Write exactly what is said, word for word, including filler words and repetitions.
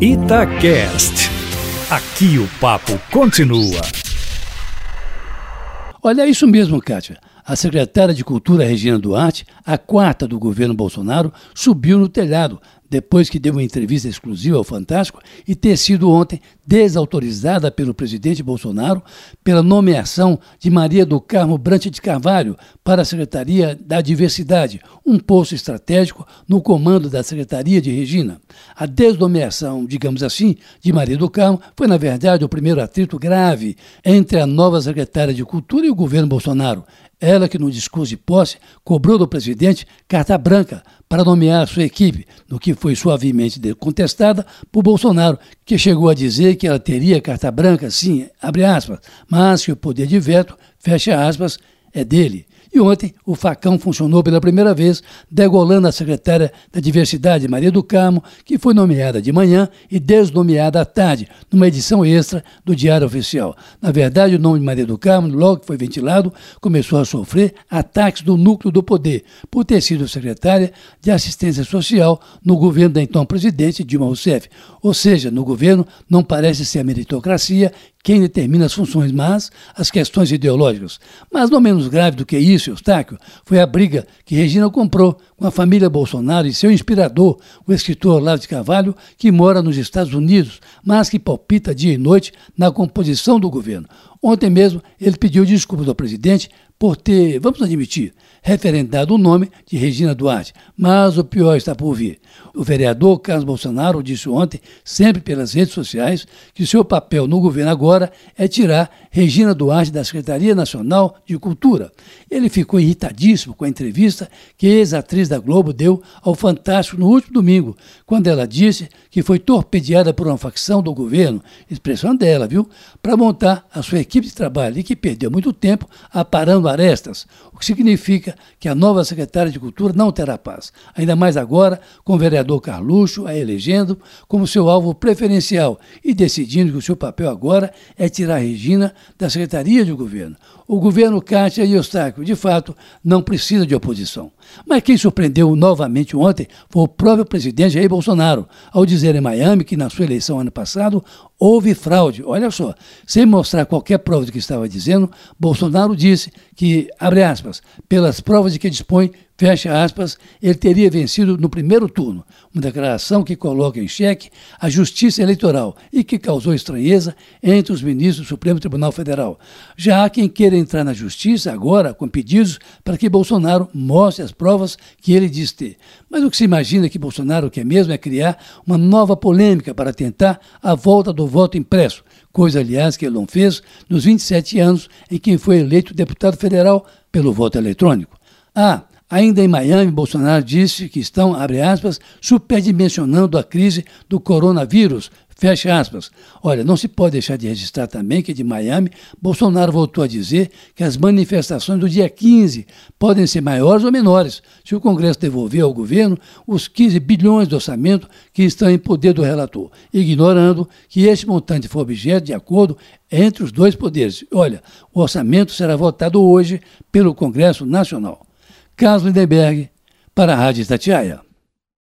Itacast. Aqui o papo continua. Olha, é isso mesmo, Kátia. A secretária de Cultura, Regina Duarte, a quarta do governo Bolsonaro, subiu no telhado, depois que deu uma entrevista exclusiva ao Fantástico e ter sido ontem desautorizada pelo presidente Bolsonaro pela nomeação de Maria do Carmo Branche de Carvalho para a Secretaria da Diversidade, um posto estratégico no comando da Secretaria de Regina. A desnomeação, digamos assim, de Maria do Carmo foi, na verdade, o primeiro atrito grave entre a nova secretária de Cultura e o governo Bolsonaro. Ela que, no discurso de posse, cobrou do presidente carta branca para nomear sua equipe, no que foi suavemente contestada por Bolsonaro, que chegou a dizer que ela teria carta branca, sim, abre aspas, mas que o poder de veto, fecha aspas, é dele. E ontem o facão funcionou pela primeira vez, degolando a secretária da Diversidade, Maria do Carmo, que foi nomeada de manhã e desnomeada à tarde, numa edição extra do Diário Oficial. Na verdade, o nome de Maria do Carmo, logo que foi ventilado, começou a sofrer ataques do núcleo do poder, por ter sido secretária de Assistência Social no governo da então presidente Dilma Rousseff. Ou seja, no governo não parece ser a meritocracia quem determina as funções, mas as questões ideológicas. Mas não menos grave do que isso, Eustáquio, foi a briga que Regina comprou com a família Bolsonaro e seu inspirador, o escritor Olavo de Carvalho, que mora nos Estados Unidos, mas que palpita dia e noite na composição do governo. Ontem mesmo, ele pediu desculpas ao presidente por ter, vamos admitir, referendado o nome de Regina Duarte. Mas o pior está por vir. O vereador Carlos Bolsonaro disse ontem, sempre pelas redes sociais, que seu papel no governo agora é tirar Regina Duarte da Secretaria Nacional de Cultura. Ele ficou irritadíssimo com a entrevista que a ex-atriz da Globo deu ao Fantástico no último domingo, quando ela disse que foi torpedeada por uma facção do governo, expressão dela, viu, para montar a sua equipe de trabalho e que perdeu muito tempo aparando arestas, o que significa que a nova secretária de Cultura não terá paz, ainda mais agora com o vereador Carluxo a elegendo como seu alvo preferencial e decidindo que o seu papel agora é tirar a Regina da Secretaria de Governo. O governo, Kátia e Eustáquio, de fato, não precisa de oposição. Mas quem surpreendeu novamente ontem foi o próprio presidente Jair Bolsonaro, ao dizer em Miami que na sua eleição ano passado houve fraude. Olha só, sem mostrar qualquer prova do que estava dizendo, Bolsonaro disse que, abre aspas, pelas provas de que dispõe, fecha aspas, ele teria vencido no primeiro turno, uma declaração que coloca em xeque a justiça eleitoral e que causou estranheza entre os ministros do Supremo Tribunal Federal. Já há quem queira entrar na justiça agora com pedidos para que Bolsonaro mostre as provas que ele diz ter. Mas o que se imagina que Bolsonaro quer mesmo é criar uma nova polêmica para tentar a volta do voto impresso, coisa, aliás, que ele não fez nos vinte e sete anos em que foi eleito deputado federal pelo voto eletrônico. Ah, ainda em Miami, Bolsonaro disse que estão, abre aspas, superdimensionando a crise do coronavírus, fecha aspas. Olha, não se pode deixar de registrar também que de Miami, Bolsonaro voltou a dizer que as manifestações do dia quinze podem ser maiores ou menores se o Congresso devolver ao governo os quinze bilhões de orçamento que estão em poder do relator, ignorando que este montante foi objeto de acordo entre os dois poderes. Olha, o orçamento será votado hoje pelo Congresso Nacional. Carlos Lindenberg, para a Rádio Estatiaia.